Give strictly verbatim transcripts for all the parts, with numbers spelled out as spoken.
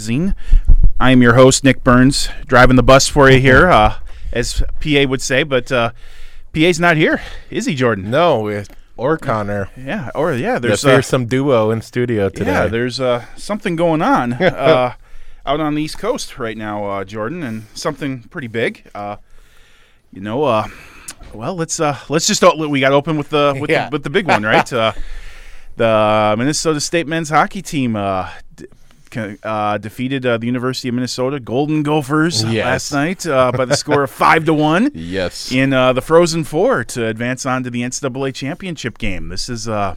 Zine. I am your host, Nick Burns, driving the bus for you here, uh, as P A would say, but uh, P A's not here, is he, Jordan? No, or Connor. Yeah, or yeah. There's, there's uh, some duo in studio today. Yeah, there's uh, something going on uh, out on the East Coast right now, uh, Jordan, and something pretty big. Uh, you know, uh, well, let's uh, let's just we got open with the with, yeah. the, with the big one, right? uh, the Minnesota State Men's Hockey Team. Uh, Uh, defeated uh, the University of Minnesota Golden Gophers yes. last night uh, by the score of five to one. Yes, in uh, the Frozen Four to advance on to the N C double A championship game. This is uh,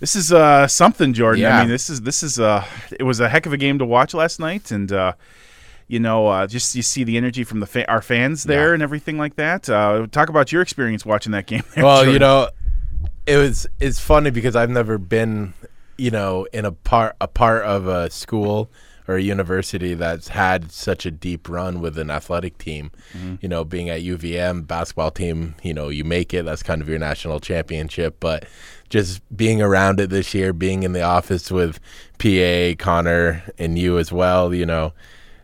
this is uh, something, Jordan. Yeah. I mean, this is this is uh, it was a heck of a game to watch last night, and uh, you know, uh, just you see the energy from the fa- our fans there yeah. and everything like that. Uh, talk about your experience watching that game. There, well, Jordan. You know, it was it's funny because I've never been. You know, in a part a part of a school or a university that's had such a deep run with an athletic team, mm-hmm. you know, being at U V M, basketball team, you know, you make it. That's kind of your national championship. But just being around it this year, being in the office with P A, Connor, and you as well, you know,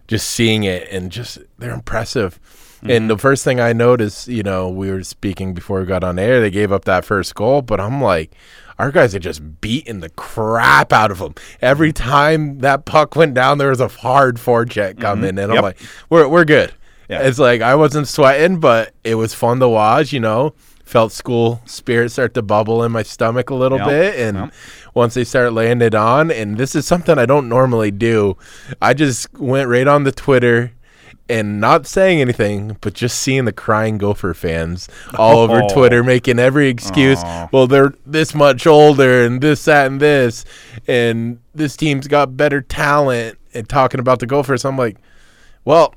just seeing it and just they're impressive. Mm-hmm. And the first thing I noticed, you know, we were speaking before we got on air, they gave up that first goal, but I'm like, our guys are just beating the crap out of them. Every time that puck went down, there was a hard forecheck coming, mm-hmm. and yep. I'm like, we're we're good. Yeah. It's like I wasn't sweating, but it was fun to watch, you know. Felt school spirit start to bubble in my stomach a little yep. bit, and yep. once they start laying it on, and this is something I don't normally do. I just went right on the Twitter and not saying anything, but just seeing the crying Gopher fans all over oh. Twitter making every excuse. Aww. Well, they're this much older and this, that, and this, and this team's got better talent. And talking about the Gophers, I'm like, well,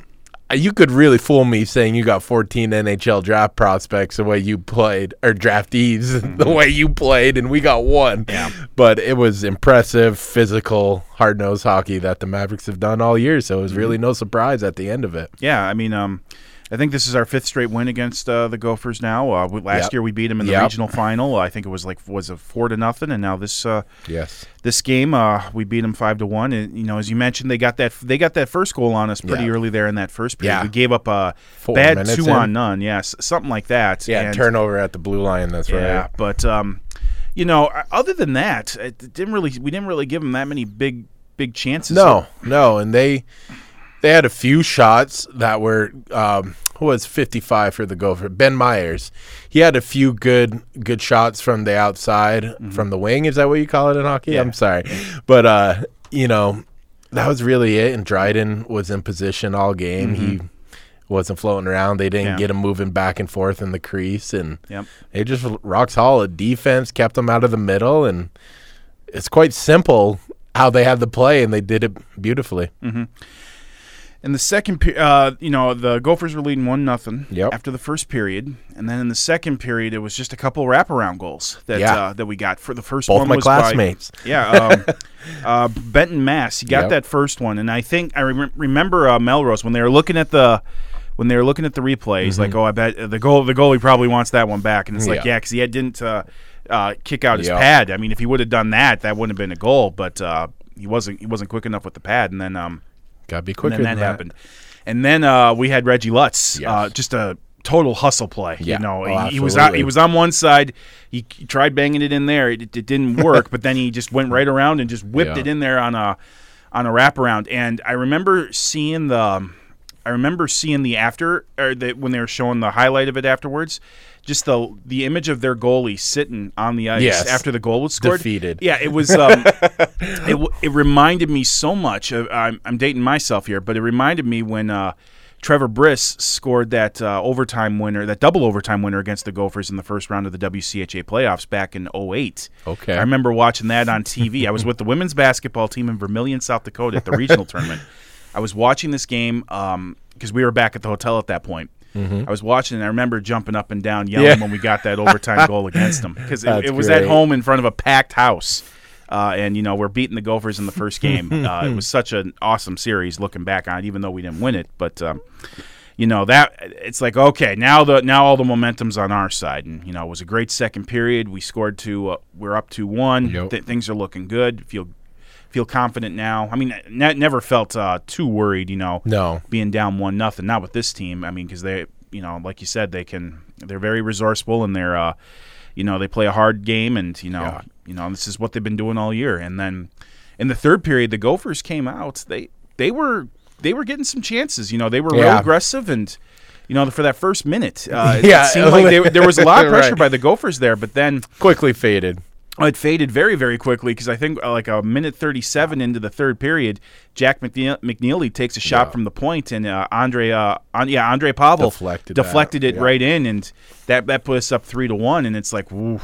you could really fool me saying you got fourteen N H L draft prospects the way you played, or draftees mm-hmm. the way you played, and we got one. Yeah. But it was impressive, physical, hard-nosed hockey that the Mavericks have done all year, so it was really mm-hmm. no surprise at the end of it. Yeah, I mean, um, I think this is our fifth straight win against uh, the Gophers now. Uh, last yep. year we beat them in the yep. regional final. I think it was like was a four to nothing, and now this uh, yes. this game uh, we beat them five to one. And you know, as you mentioned, they got that they got that first goal on us pretty yeah. early there in that first period. Yeah. We gave up a Four bad two in. on none, yes, something like that. Yeah, and turnover at the blue line. That's right. Yeah, but um, you know, other than that, it didn't really we didn't really give them that many big big chances. No, no, and they. They had a few shots that were um, who was fifty-five for the Gopher? Ben Myers. He had a few good good shots from the outside, mm-hmm. from the wing. Is that what you call it in hockey? Yeah. I'm sorry, but uh, you know that was really it. And Dryden was in position all game. Mm-hmm. He wasn't floating around. They didn't yeah. get him moving back and forth in the crease, and yep. they just rock solid defense kept them out of the middle. And it's quite simple how they had the play, and they did it beautifully. Mm-hmm. In the second, uh, you know, the Gophers were leading one nothing yep. after the first period, and then in the second period, it was just a couple wraparound goals that yeah. uh, that we got for the first Both one. Both my was classmates, by, yeah, um, uh, Benton Mass. He got yep. that first one, and I think I re- remember uh, Melrose when they were looking at the when they were looking at the replay. He's mm-hmm. like, "Oh, I bet the goal the goalie probably wants that one back," and it's like, "Yeah, because yeah, he didn't uh, uh, kick out his yep. pad. I mean, if he would have done that, that wouldn't have been a goal, but uh, he wasn't he wasn't quick enough with the pad, and then." Um, Gotta be quicker. And then that, that happened, and then uh, we had Reggie Lutz, yes. uh, just a total hustle play. Yeah. You know, oh, he, he was out, he was on one side. He, he tried banging it in there. It, it didn't work. But then he just went right around and just whipped yeah. it in there on a on a wraparound. And I remember seeing the, I remember seeing the after or the, when they were showing the highlight of it afterwards. Just the the image of their goalie sitting on the ice yes. after the goal was scored. Defeated. Yeah, it was. Um, it it reminded me so much. Of, I'm, I'm dating myself here, but it reminded me when uh, Trevor Briss scored that uh, overtime winner, that double overtime winner against the Gophers in the first round of the W C H A playoffs back in oh eight. Okay, I remember watching that on T V. I was with the women's basketball team in Vermilion, South Dakota, at the regional tournament. I was watching this game because um, we were back at the hotel at that point. Mm-hmm. I was watching, and I remember jumping up and down, yelling yeah. when we got that overtime goal against them. Because it, it was great. At home in front of a packed house. Uh, and, you know, we're beating the Gophers in the first game. uh, it was such an awesome series looking back on it, even though we didn't win it. But, um, you know, that it's like, okay, now the now all the momentum's on our side. And, you know, it was a great second period. We scored two. Uh, we're up two one. Yep. Th- things are looking good. Feel feel confident now? I mean, ne- never felt uh, too worried, you know, no. being down one nothing. Not with this team. I mean, because they, you know, like you said, they can. They're very resourceful, and they're, uh, you know, they play a hard game, and you know, yeah. you know, this is what they've been doing all year. And then in the third period, the Gophers came out. They they were they were getting some chances. You know, they were yeah. real aggressive, and you know, for that first minute, uh, yeah. it seemed like they, there was a lot of pressure right. by the Gophers there, but then quickly faded. It faded very, very quickly because I think uh, like a minute thirty-seven into the third period, Jack McNe- McNeely takes a shot yeah. from the point, and uh, Andre, uh, on, yeah, Andre Pavel deflected, deflected it yeah. right in, and that, that put us up three to one, and it's like, woo.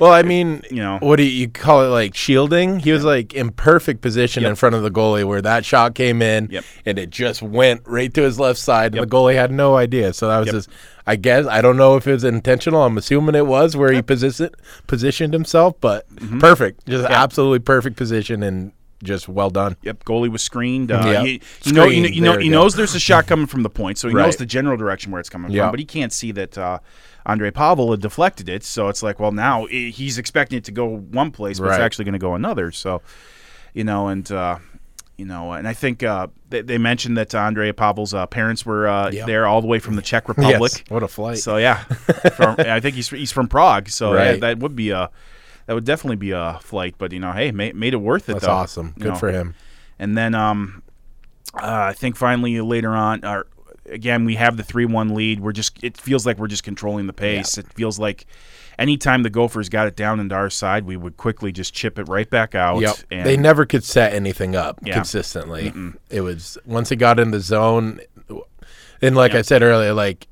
Well, I mean, you know, what do you call it, like shielding? He was yeah. like in perfect position yep. in front of the goalie where that shot came in, yep. and it just went right to his left side, yep. and the goalie had no idea. So that was yep. just, I guess, I don't know if it was intentional. I'm assuming it was where yep. he position, positioned himself, but mm-hmm. perfect. Just yep. absolutely perfect position, and just well done. Yep, goalie was screened. Uh, yep. he, you know, you know, you know, he knows there's a shot coming from the point, so he right. knows the general direction where it's coming yep. from, but he can't see that uh, Andre Pavel had deflected it, so it's like, well, now he's expecting it to go one place, but right. it's actually going to go another. So, you know, and uh, you know, and I think uh, they, they mentioned that Andre Pavel's uh, parents were uh, yep. there all the way from the Czech Republic. Yes. What a flight! So yeah, from, I think he's he's from Prague. So right. yeah, that would be a. That would definitely be a flight, but, you know, hey, made, made it worth it, That's though. That's awesome. Good know. for him. And then um, uh, I think finally later on, our, again, we have the three one lead. We're just It feels like we're just controlling the pace. Yeah. It feels like anytime the Gophers got it down into our side, we would quickly just chip it right back out. Yep. And they never could set anything up yeah. consistently. Mm-mm. It was once it got in the zone, and like yeah. I said earlier, like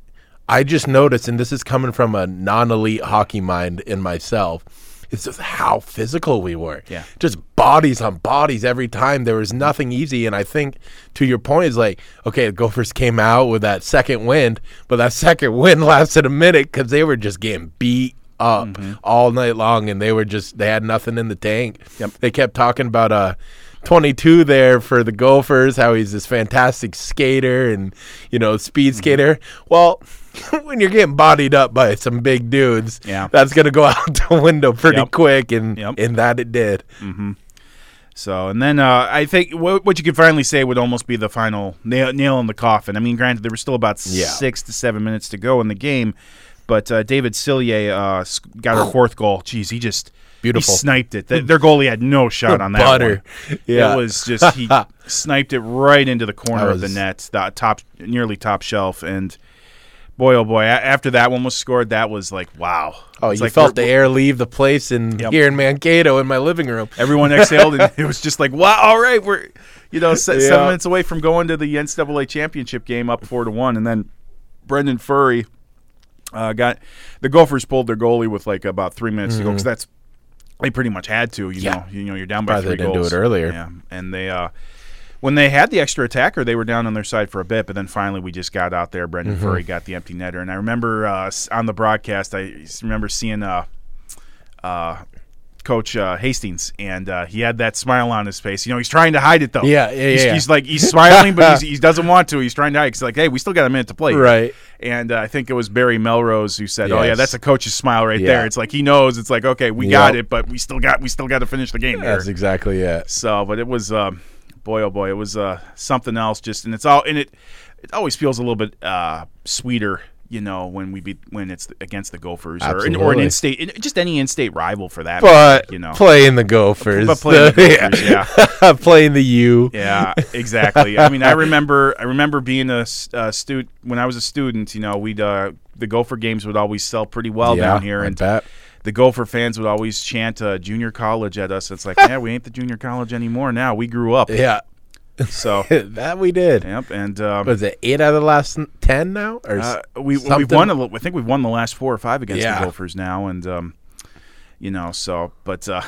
I just noticed, and this is coming from a non-elite hockey mind in myself, it's just how physical we were. Yeah. Just bodies on bodies every time. There was nothing easy. And I think, to your point, is like, okay, the Gophers came out with that second wind, but that second wind lasted a minute because they were just getting beat up mm-hmm. all night long, and they were just, they had nothing in the tank. Yep. They kept talking about uh, twenty-two there for the Gophers, how he's this fantastic skater and, you know, speed mm-hmm. skater. Well, when you're getting bodied up by some big dudes, yeah. that's going to go out the window pretty yep. quick, and yep. and that it did. Mm-hmm. So, and then uh, I think what, what you could finally say would almost be the final nail, nail in the coffin. I mean, granted, there was still about yeah. six to seven minutes to go in the game, but uh, David Sillier uh, got our fourth goal. Jeez, he just Beautiful. He sniped it. Their goalie had no shot on that Butter. one. Yeah. It was just he sniped it right into the corner was... of the net, the top, nearly top shelf, and boy, oh boy! After that one was scored, that was like, wow. Oh, it's you like felt the air leave the place, and yep. here in Mankato, in my living room, everyone exhaled, and it was just like, wow. All right, we're, you know, se- yeah. seven minutes away from going to the N C double A championship game, up four to one, and then Brendan Furry uh, got the Gophers pulled their goalie with like about three minutes mm-hmm. to go, because that's they pretty much had to. You yeah. know, you know, you're down by Probably three they didn't goals. Do it earlier, yeah, and they. Uh, When they had the extra attacker, they were down on their side for a bit, but then finally we just got out there. Brendan mm-hmm. Furry got the empty netter, and I remember uh, on the broadcast, I remember seeing uh, uh, Coach uh, Hastings, and uh, he had that smile on his face. You know, he's trying to hide it though. Yeah, yeah, he's, yeah. He's like he's smiling, but he's, he doesn't want to. He's trying to hide. He's like, hey, we still got a minute to play, right? And uh, I think it was Barry Melrose who said, yes. "Oh yeah, that's a coach's smile right yeah. there." It's like he knows. It's like, okay, we yep. got it, but we still got we still got to finish the game. Yeah, that's exactly it. So, but it was. Um, Boy, oh boy, it was uh, something else. Just and it's all and it. It always feels a little bit uh, sweeter, you know, when we beat when it's against the Gophers or an, or an in-state, just any in-state rival for that. But matter, you know, playing the Gophers, but playing the Gophers, yeah, yeah. playing the U, yeah, exactly. I mean, I remember, I remember being a uh, student when I was a student. You know, we'd uh, the Gopher games would always sell pretty well yeah, down here, I and. Bet. The Gopher fans would always chant uh, junior college at us. It's like, yeah, we ain't the junior college anymore now. We grew up. Yeah. So that we did. Yep. And um, was it eight out of the last ten now? Or uh, we, we've won a little, I think we've won the last four or five against yeah. the Gophers now. And, um, you know, so, but. Uh,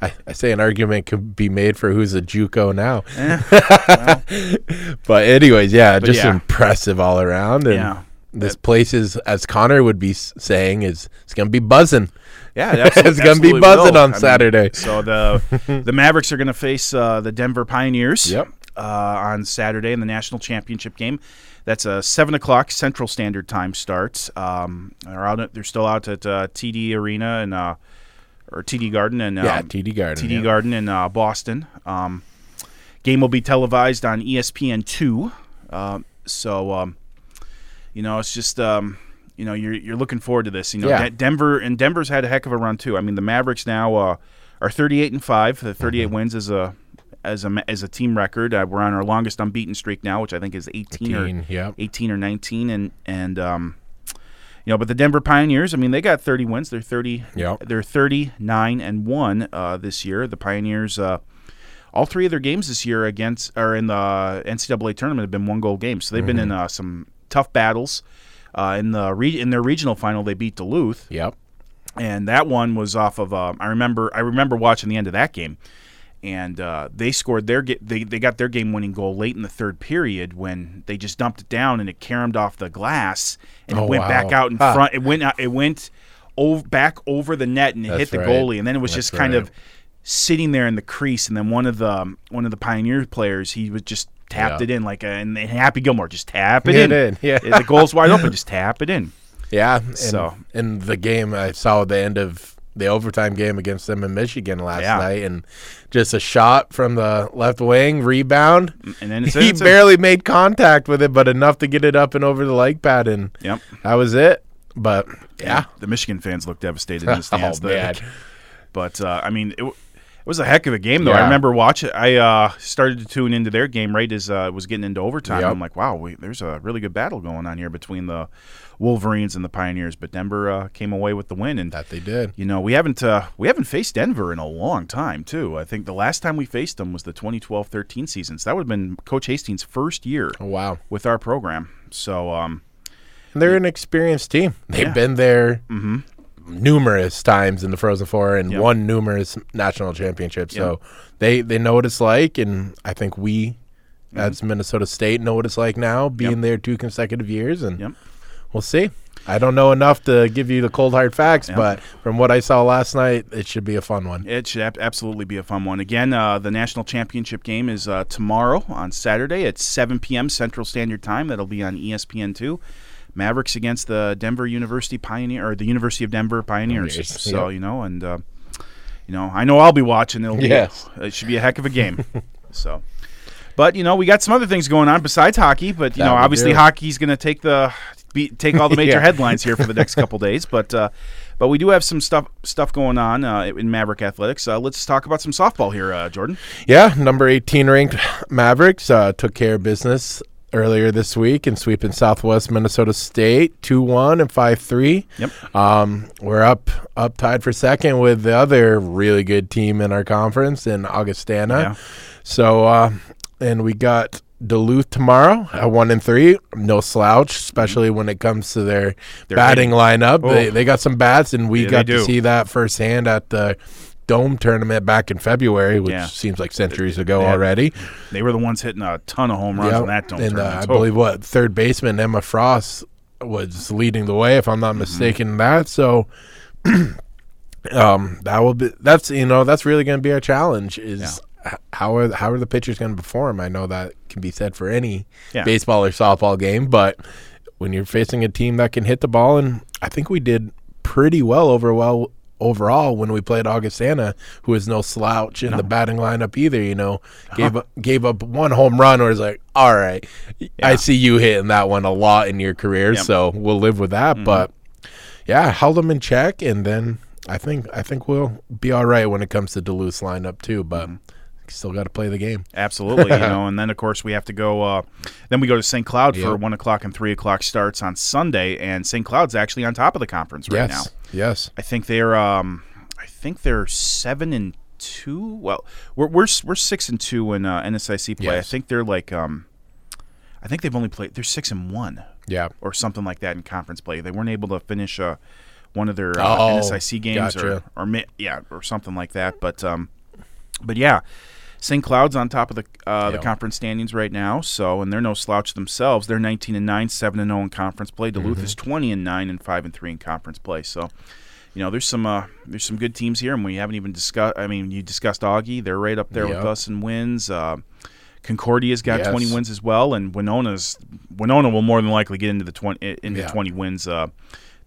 I, I say an argument could be made for who's a JUCO now. Eh, well. But anyways, yeah, but just yeah. impressive all around. And yeah. This place is, as Connor would be saying, is it's going to be buzzing. Yeah, it absolutely, it's going to be buzzing will. on I Saturday. Mean, so the the Mavericks are going to face uh, the Denver Pioneers yep. uh, on Saturday in the national championship game. That's a seven o'clock Central Standard Time start. Um, they're out. They're still out at uh, T D Arena and. Uh, or T D Garden and um, yeah, T D Garden, T D yeah. Garden in uh, Boston. Um, game will be televised on E S P N two. Uh, so um, you know, it's just um, you know, you're you're looking forward to this. You know, yeah. De- Denver and Denver's had a heck of a run too. I mean, the Mavericks now uh, are thirty-eight and five. The thirty-eight mm-hmm. wins is a as a as a team record. Uh, we're on our longest unbeaten streak now, which I think is eighteen, eighteen or yep. eighteen or nineteen, and and um, you know, but the Denver Pioneers, I mean, they got thirty wins. They're thirty. Yep. They're thirty-nine and one uh, this year. The Pioneers, uh, all three of their games this year against are in the N C double A tournament have been one goal games. So they've mm-hmm. been in uh, some tough battles. Uh, in the re- in their regional final, they beat Duluth. Yep. And that one was off of. Uh, I remember. I remember watching the end of that game. And uh, they scored their get, they they got their game winning goal late in the third period when they just dumped it down and it caromed off the glass and oh, it went wow. back out in huh. front. It went it went over, back over the net and it That's hit the right. goalie. And then it was That's just kind right. of sitting there in the crease. And then one of the one of the Pioneer players, he was just tapped yeah. it in like a, and Happy Gilmore just tap it Get in. in. Yeah, the goal's wide open, just tap it in. Yeah. And, so in the game, I saw the end of. the overtime game against them in Michigan last yeah. night, and just a shot from the left wing, rebound. And then it's he it's barely it. made contact with it, but enough to get it up and over the leg pad, and yep. that was it. But, yeah. yeah. The Michigan fans looked devastated in the stands. oh, bad. But, uh, I mean, it, w- it was a heck of a game, though. Yeah. I remember watching I uh, started to tune into their game right as it uh, was getting into overtime. Yep. I'm like, wow, we, there's a really good battle going on here between the – Wolverines and the Pioneers, but Denver uh, came away with the win, and that they did. You know, we haven't uh, we haven't faced Denver in a long time, too. I think the last time we faced them was the twenty twelve thirteen season. So that would have been Coach Hastings' first year. Oh, wow, with our program. So um, they're yeah. an experienced team. They've yeah. been there mm-hmm. numerous times in the Frozen Four and yep. won numerous national championships. Yep. So they they know what it's like, and I think we, mm-hmm. as Minnesota State, know what it's like now, being yep. there two consecutive years, and. Yep. We'll see. I don't know enough to give you the cold, hard facts, yeah. but from what I saw last night, it should be a fun one. It should ab- absolutely be a fun one. Again, uh, the national championship game is uh, tomorrow on Saturday at seven p.m. Central Standard Time. That'll be on E S P N two. Mavericks against the Denver University Pioneer or the University of Denver Pioneers. Yes. So, yep. you know, and uh, you know, I know I'll be watching. It'll be yes. it should be a heck of a game. so. But, you know, we got some other things going on besides hockey, but you that know, obviously do. hockey's going to take the Be, take all the major yeah. headlines here for the next couple days, but uh, but we do have some stuff stuff going on uh, in Maverick athletics. Uh, let's talk about some softball here, uh, Jordan. Yeah, number eighteen ranked Mavericks uh, took care of business earlier this week and sweeping Southwest Minnesota State two one and five three. Yep, um, we're up up tied for second with the other really good team in our conference in Augustana. Yeah. So uh, and we got. Duluth tomorrow at one and three, no slouch, especially when it comes to their, their batting game. lineup. Oh. They they got some bats, and we yeah, got to do. see that firsthand at the Dome tournament back in February, which yeah. seems like centuries they, ago they had, already. They were the ones hitting a ton of home runs yep. in that Dome and, tournament. Uh, I oh. believe what third baseman Emma Frost was leading the way, if I'm not mm-hmm. mistaken. In that so. um, that will be that's you know that's really going to be our challenge is. Yeah. How are how are the pitchers going to perform? I know that can be said for any yeah. baseball or softball game, but when you're facing a team that can hit the ball, and I think we did pretty well over well overall when we played Augustana, who is no slouch in no. the batting lineup either. You know, gave huh. up, gave up one home run, or it's like, all right, yeah. I see you hitting that one a lot in your career, yep. so we'll live with that. Mm-hmm. But yeah, held them in check, and then I think I think we'll be all right when it comes to Duluth's lineup too, but. Mm-hmm. Still got to play the game. Absolutely, you know. And then, of course, we have to go. Uh, then we go to Saint Cloud yep. for one o'clock and three o'clock starts on Sunday. And Saint Cloud's actually on top of the conference right yes. now. Yes, I think they're. Um, I think they're seven and two. Well, we're we're we're six and two in uh, N S I C play. Yes. I think they're like. Um, I think they've only played. They're six and one. Yeah, or something like that in conference play. They weren't able to finish uh, one of their uh, oh, N S I C games gotcha. or or yeah or something like that. But um, but yeah. Saint Cloud's on top of the uh, yep. the conference standings right now, so and they're no slouch themselves. They're nineteen and nine, seven and zero in conference play. Duluth mm-hmm. is twenty and nine and five and three in conference play. So, you know, there's some uh, there's some good teams here, and we haven't even discussed. I mean, you discussed Augie; they're right up there yep. with us in wins. Uh, Concordia's got yes. twenty wins as well, and Winona's Winona will more than likely get into the twenty into yeah. twenty wins. Uh,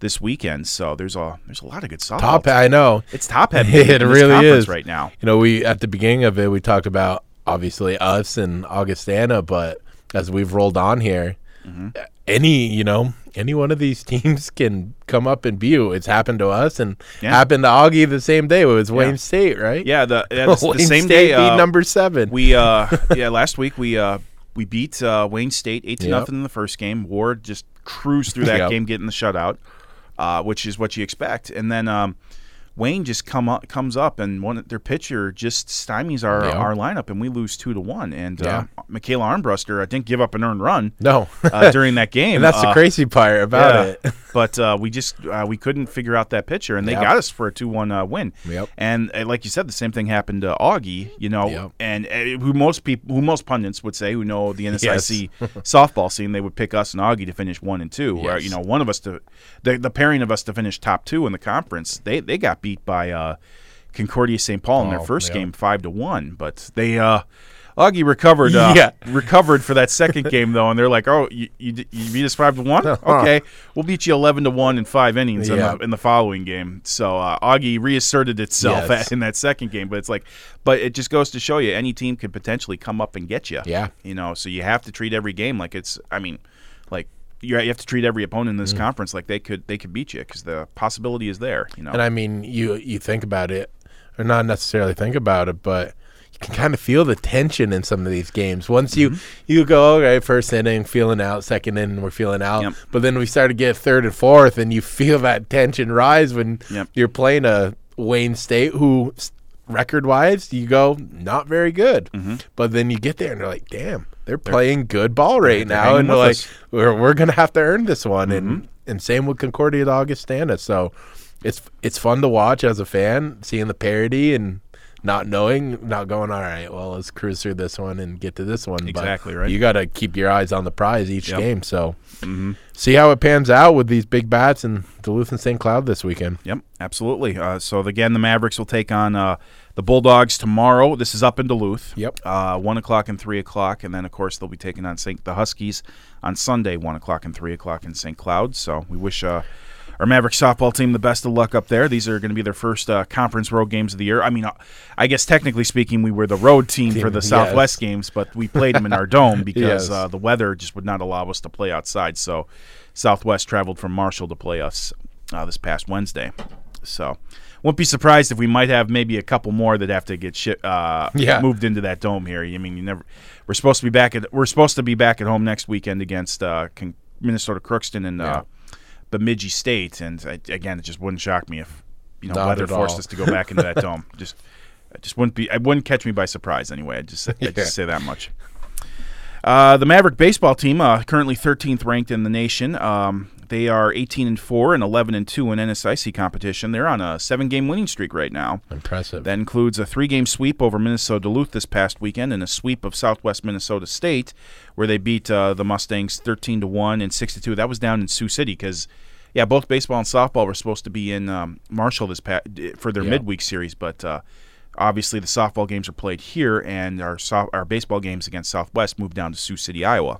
this weekend. So there's a there's a lot of good softball. Top, I know it's top heavy. It really is right now. You know, we at the beginning of it we talked about obviously us and Augustana, but as we've rolled on here, mm-hmm. any you know any one of these teams can come up and beat you. It's happened to us and yeah. happened to Augie the same day. It was yeah. Wayne State, right? Yeah, the, yeah, the, the same State day. Uh, beat number seven. We uh, yeah, last week we uh, we beat uh, Wayne State eight to yep. nothing in the first game. Ward just cruised through that yep. game, getting the shutout, uh, which is what you expect. And then um, Wayne just come up, comes up and one their pitcher just stymies our yep. our lineup, and we lose two to one. And yeah. uh, Michaela Armbruster I didn't give up an earned run. No, uh, during that game. And that's uh, the crazy part about yeah. it. But uh, we just uh, we couldn't figure out that pitcher, and they yep. got us for a two one uh, win. Yep. And uh, like you said, the same thing happened to Augie. You know, yep. and uh, who most people, who most pundits would say, who know the N S I C yes. softball scene, they would pick us and Augie to finish one and two. Yes. Or, you know, one of us to the, the pairing of us to finish top two in the conference. They they got beat by uh, Concordia Saint Paul in oh, their first yep. game five to one, but they. Uh, Augie recovered uh, yeah. recovered for that second game, though, and they're like, oh, you you, you beat us five to one? Okay, we'll beat you eleven to one in five innings yeah. in, the, in the following game. So uh, Augie reasserted itself yes. at, in that second game, but it's like, but it just goes to show you any team could potentially come up and get you. Yeah. You know, so you have to treat every game like it's, I mean, like, you have to treat every opponent in this mm. conference like they could they could beat you because the possibility is there, you know. And, I mean, you you think about it, or not necessarily think about it, but you can kind of feel the tension in some of these games. Once you, mm-hmm. you go, okay, first inning, feeling out, second inning, we're feeling out. Yep. But then we start to get third and fourth, and you feel that tension rise when yep. you're playing a Wayne State who, record-wise, you go, not very good. Mm-hmm. But then you get there, and they're like, damn, they're, they're playing good ball right now. And they're like, us. we're, we're going to have to earn this one. Mm-hmm. And, and same with Concordia and Augustana. So it's it's fun to watch as a fan, seeing the parity and – not knowing, not going, all right, well, let's cruise through this one and get to this one. Exactly, but right. You got to keep your eyes on the prize each yep. game. So mm-hmm. see how it pans out with these big bats in Duluth and Saint Cloud this weekend. Yep, absolutely. Uh, so, again, the Mavericks will take on uh, the Bulldogs tomorrow. This is up in Duluth. Yep. Uh, one o'clock and three o'clock. And then, of course, they'll be taking on Saint the Huskies on Sunday, one o'clock and three o'clock in Saint Cloud. So we wish uh, – our Maverick softball team the best of luck up there. These are going to be their first uh, conference road games of the year. I mean, I guess technically speaking, we were the road team for the yes. Southwest games, but we played them in our dome because yes. uh, the weather just would not allow us to play outside. So Southwest traveled from Marshall to play us uh, this past Wednesday. So won't be surprised if we might have maybe a couple more that have to get shi- uh, yeah. moved into that dome here. I mean, you never. We're supposed to be back at we're supposed to be back at home next weekend against uh, Con- Minnesota Crookston and. Yeah. Uh, Bemidji State, and I, again, it just wouldn't shock me if you know Not weather forced us to go back into that dome. Just, it just wouldn't be. It wouldn't catch me by surprise anyway. I just, I yeah. just say that much. Uh, the Maverick baseball team, uh, currently thirteenth ranked in the nation. Um, they are eighteen and four and eleven and two in N S I C competition. They're on a seven-game winning streak right now. Impressive. That includes a three-game sweep over Minnesota Duluth this past weekend and a sweep of Southwest Minnesota State, where they beat uh, the Mustangs thirteen to one and six to two. That was down in Sioux City because, yeah, both baseball and softball were supposed to be in um, Marshall this pa- for their yeah. midweek series, but. Uh, Obviously, the softball games are played here, and our so- our baseball games against Southwest moved down to Sioux City, Iowa.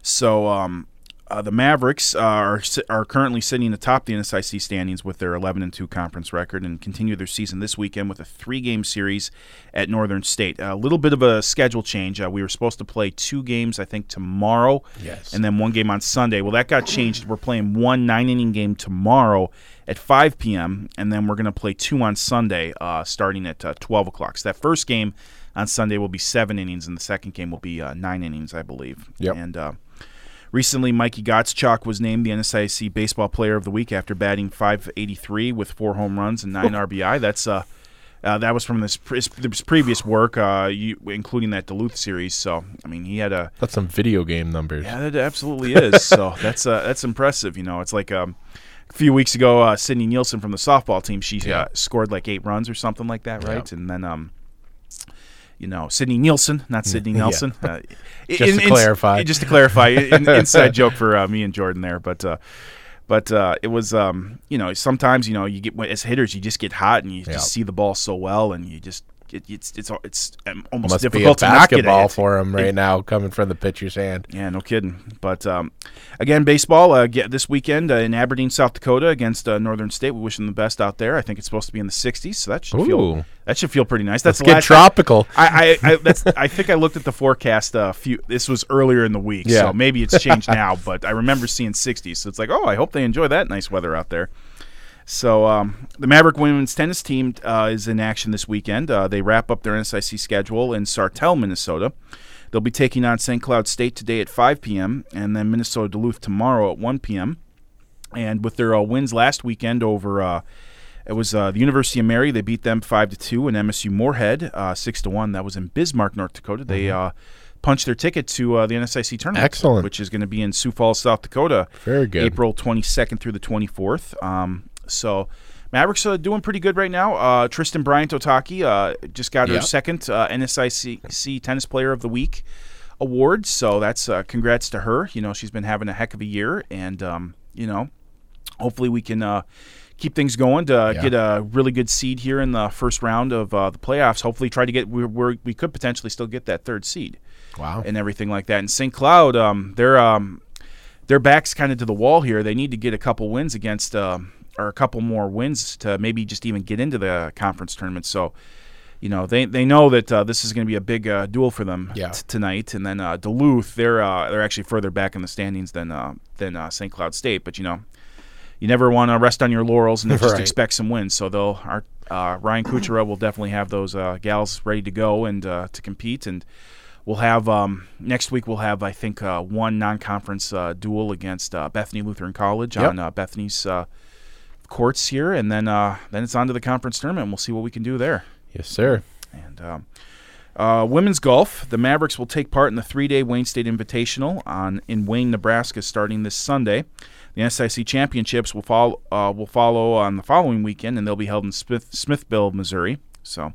So um, uh, the Mavericks uh, are si- are currently sitting atop the N S I C standings with their eleven and two conference record, and continue their season this weekend with a three-game series at Northern State. A little bit of a schedule change. Uh, we were supposed to play two games, I think, tomorrow, yes, and then one game on Sunday. Well, that got changed. We're playing one nine-inning game tomorrow at five p.m., and then we're going to play two on Sunday uh, starting at uh, twelve o'clock. So that first game on Sunday will be seven innings, and the second game will be uh, nine innings, I believe. Yep. And uh, recently, Mikey Gottschalk was named the N S I C Baseball Player of the Week after batting five eighty-three with four home runs and nine R B I. That's uh, uh, that was from this, pre- this previous work, uh, you, including that Duluth series. So, I mean, he had a... That's some video game numbers. Yeah, that absolutely is. So that's uh, that's impressive. You know, it's like... Um, A few weeks ago, uh, Sydney Nielsen from the softball team, she yeah. uh, scored like eight runs or something like that, right? Yep. And then, um, you know, Sydney Nielsen, not Sydney Nelson. Yeah. Uh, just, in, to in, clarify. Just to clarify. in, inside joke for uh, me and Jordan there. But uh, but uh, it was, um, you know, sometimes, you know, you get as hitters, you just get hot and you yep. just see the ball so well and you just it, it's it's it's almost Must difficult be a to not get basketball for him right it, now, coming from the pitcher's hand. Yeah, no kidding. But um, again, baseball uh, get this weekend uh, in Aberdeen, South Dakota, against uh, Northern State. We wish them the best out there. I think it's supposed to be in the sixties, so that should Ooh. feel that should feel pretty nice. That's Let's the get tropical. I I I, that's, I think I looked at the forecast. Uh, few this was earlier in the week, yeah. so maybe it's changed now. But I remember seeing sixties, so it's like, oh, I hope they enjoy that nice weather out there. So um, the Maverick women's tennis team uh, is in action this weekend. Uh, they wrap up their N S I C schedule in Sartell, Minnesota. They'll be taking on Saint Cloud State today at five p.m. and then Minnesota Duluth tomorrow at one p.m. And with their uh, wins last weekend over, uh, it was uh, the University of Mary. They beat them five to two, and M S U Moorhead uh, six to one. That was in Bismarck, North Dakota. They mm-hmm. uh, punched their ticket to uh, the N S I C tournament, excellent, which is going to be in Sioux Falls, South Dakota, very good, April twenty-second through the twenty-fourth. Um, So Mavericks are doing pretty good right now. Uh, Tristan Bryant-Otaki uh, just got yep. her second uh, N S I C Tennis Player of the Week award, so that's uh, congrats to her. You know, she's been having a heck of a year, and, um, you know, hopefully we can uh, keep things going to yeah. get a really good seed here in the first round of uh, the playoffs. Hopefully try to get we – we could potentially still get that third seed. Wow. And everything like that. And Saint Cloud, um, they're, um, their back's kind of to the wall here. They need to get a couple wins against uh, – or a couple more wins to maybe just even get into the conference tournament. So, you know, they they know that uh, this is going to be a big uh, duel for them yeah. t- tonight. And then uh, Duluth, they're uh, they're actually further back in the standings than uh, than uh, Saint Cloud State. But you know, you never want to rest on your laurels and right. just expect some wins. So they'll our uh, Ryan Kuchera will definitely have those uh, gals ready to go and uh, to compete. And we'll have um, next week. We'll have I think uh, one non-conference uh, duel against uh, Bethany Lutheran College yep. on uh, Bethany's. Uh, courts here, and then uh, then it's on to the conference tournament, and we'll see what we can do there. Yes, sir. And um, uh, women's golf, the Mavericks will take part in the three-day Wayne State Invitational on in Wayne, Nebraska, starting this Sunday. The N S I C Championships will follow uh, will follow on the following weekend, and they'll be held in Smith, Smithville, Missouri. So,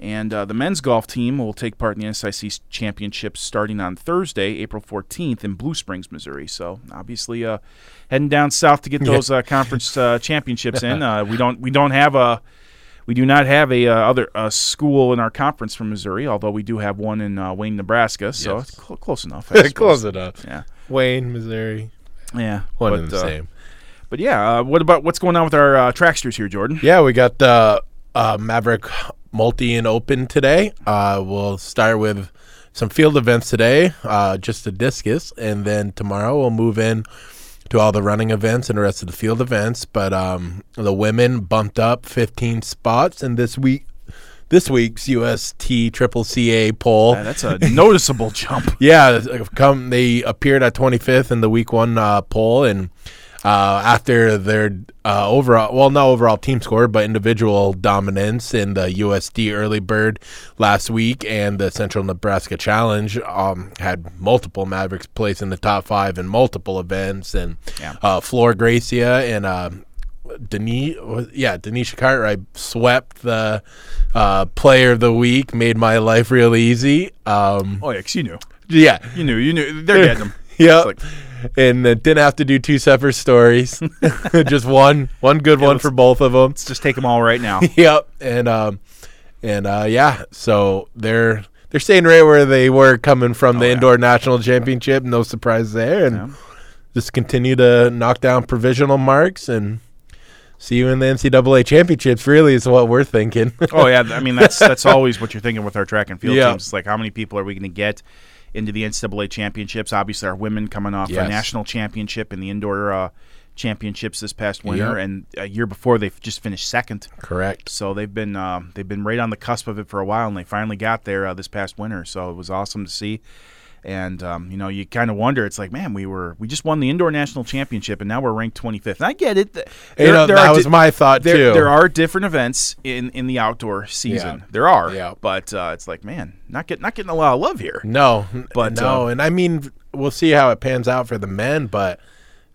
and uh, the men's golf team will take part in the N S I C Championships starting on Thursday, April fourteenth, in Blue Springs, Missouri. So, obviously, uh, heading down south to get those uh, conference uh, championships in. Uh, we don't we don't have a we do not have a uh, other a school in our conference from Missouri, although we do have one in uh, Wayne, Nebraska. So, yes. it's cl- close enough. Close enough. Yeah, Wayne, Missouri. Yeah, one but, and the uh, same. But yeah, uh, what about what's going on with our uh, tracksters here, Jordan? Yeah, we got the uh, uh, Maverick Multi and Open today. Uh, we'll start with some field events today, uh, just the discus, and then tomorrow we'll move in to all the running events and the rest of the field events. But um, the women bumped up fifteen spots, and this week, this week's U S T C C A poll. Yeah, that's a noticeable jump. Yeah, come they appeared at twenty-fifth in the week one uh, poll, and Uh, after their uh, overall, well, not overall team score, but individual dominance in the U S D Early Bird last week and the Central Nebraska Challenge, um, had multiple Mavericks place in the top five in multiple events, and yeah. uh, Flor Gracia and uh, Denise, yeah, Denisha Cartwright swept the uh, Player of the Week, made my life real easy. Um, oh, yeah, 'cause you knew. Yeah. You knew, you knew. They're getting them. Yeah. Like, and uh, didn't have to do two separate stories. Just one one good yeah, one for both of them. Let's just take them all right now. Yep. And um, and uh, yeah, so they're they're staying right where they were coming from oh, the yeah. Indoor National Championship. No surprise there. And yeah. just continue to knock down provisional marks and see you in the N C double A Championships, really, is what we're thinking. Oh, yeah. I mean, that's, that's always what you're thinking with our track and field yeah. teams. It's like, how many people are we going to get into the N C double A championships? Obviously, our women coming off yes. a national championship and the indoor uh, championships this past winter, yep. and a year before they just finished second. Correct. So they've been uh, they've been right on the cusp of it for a while, and they finally got there uh, this past winter. So it was awesome to see. And um, you know, you kind of wonder. It's like, man, we were we just won the indoor national championship, and now we're ranked twenty-fifth. And I get it. There, you know, there that was di- my thought there, too. There are different events in, in the outdoor season. Yeah. There are, yeah. But uh, it's like, man, not get not getting a lot of love here. No, but no, uh, and I mean, we'll see how it pans out for the men. But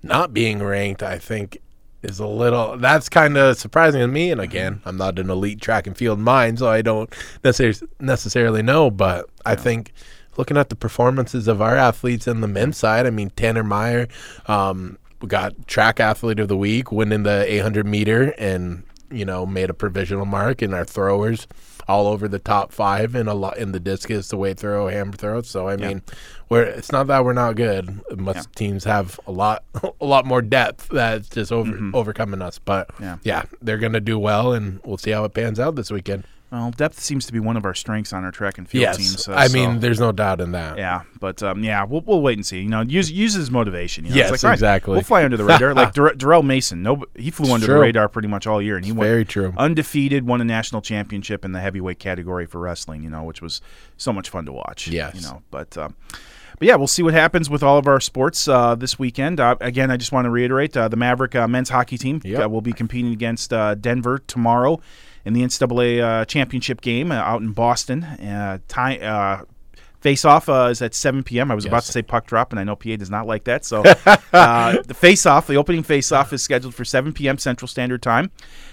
not being ranked, I think, is a little. That's kind of surprising to me. And again, I'm not an elite track and field mind, so I don't necessarily necessarily know. But yeah. I think, looking at the performances of our athletes on the men's side, I mean, Tanner Meyer um, got track athlete of the week, winning the eight hundred meter, and, you know, made a provisional mark. And our throwers all over the top five in a lot in the discus, the weight throw, hammer throw. So I mean, yeah. we're it's not that we're not good. Most yeah. teams have a lot a lot more depth that's just over, mm-hmm. overcoming us. But yeah. yeah, they're gonna do well, and we'll see how it pans out this weekend. Well, depth seems to be one of our strengths on our track and field yes. team. So, I mean, so, there's no doubt in that. Yeah, but um, yeah, we'll we'll wait and see. You know, use use his motivation. You know? Yes, it's like, exactly. All right, we'll fly under the radar. Like Dar- Darrell Mason, no, he flew it's under true. the radar pretty much all year, and he it's went very true. undefeated, won a national championship in the heavyweight category for wrestling. You know, which was so much fun to watch. Yes, you know, but. Um, But, yeah, we'll see what happens with all of our sports uh, this weekend. Uh, again, I just want to reiterate, uh, the Maverick uh, men's hockey team yep. uh, will be competing against uh, Denver tomorrow in the N C double A uh, championship game uh, out in Boston. Uh, time, uh, face-off uh, is at seven p.m. I was yes. about to say puck drop, and I know P A does not like that. So uh, the face-off, the opening face-off is scheduled for seven p.m. Central Standard Time,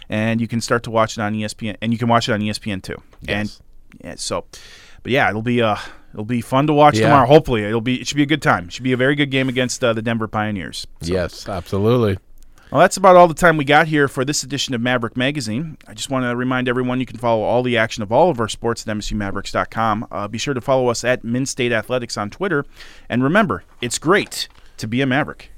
and you can start to watch it on E S P N. And you can watch it on E S P N, too. Yes. And, yeah, so, but, yeah, it'll be uh, – it'll be fun to watch yeah. tomorrow. Hopefully, it'll be. It should be a good time. It should be a very good game against uh, the Denver Pioneers. So. Yes, absolutely. Well, that's about all the time we got here for this edition of Maverick Magazine. I just want to remind everyone you can follow all the action of all of our sports at M S U Mavericks dot com. Uh, be sure to follow us at Min State Athletics on Twitter. And remember, it's great to be a Maverick.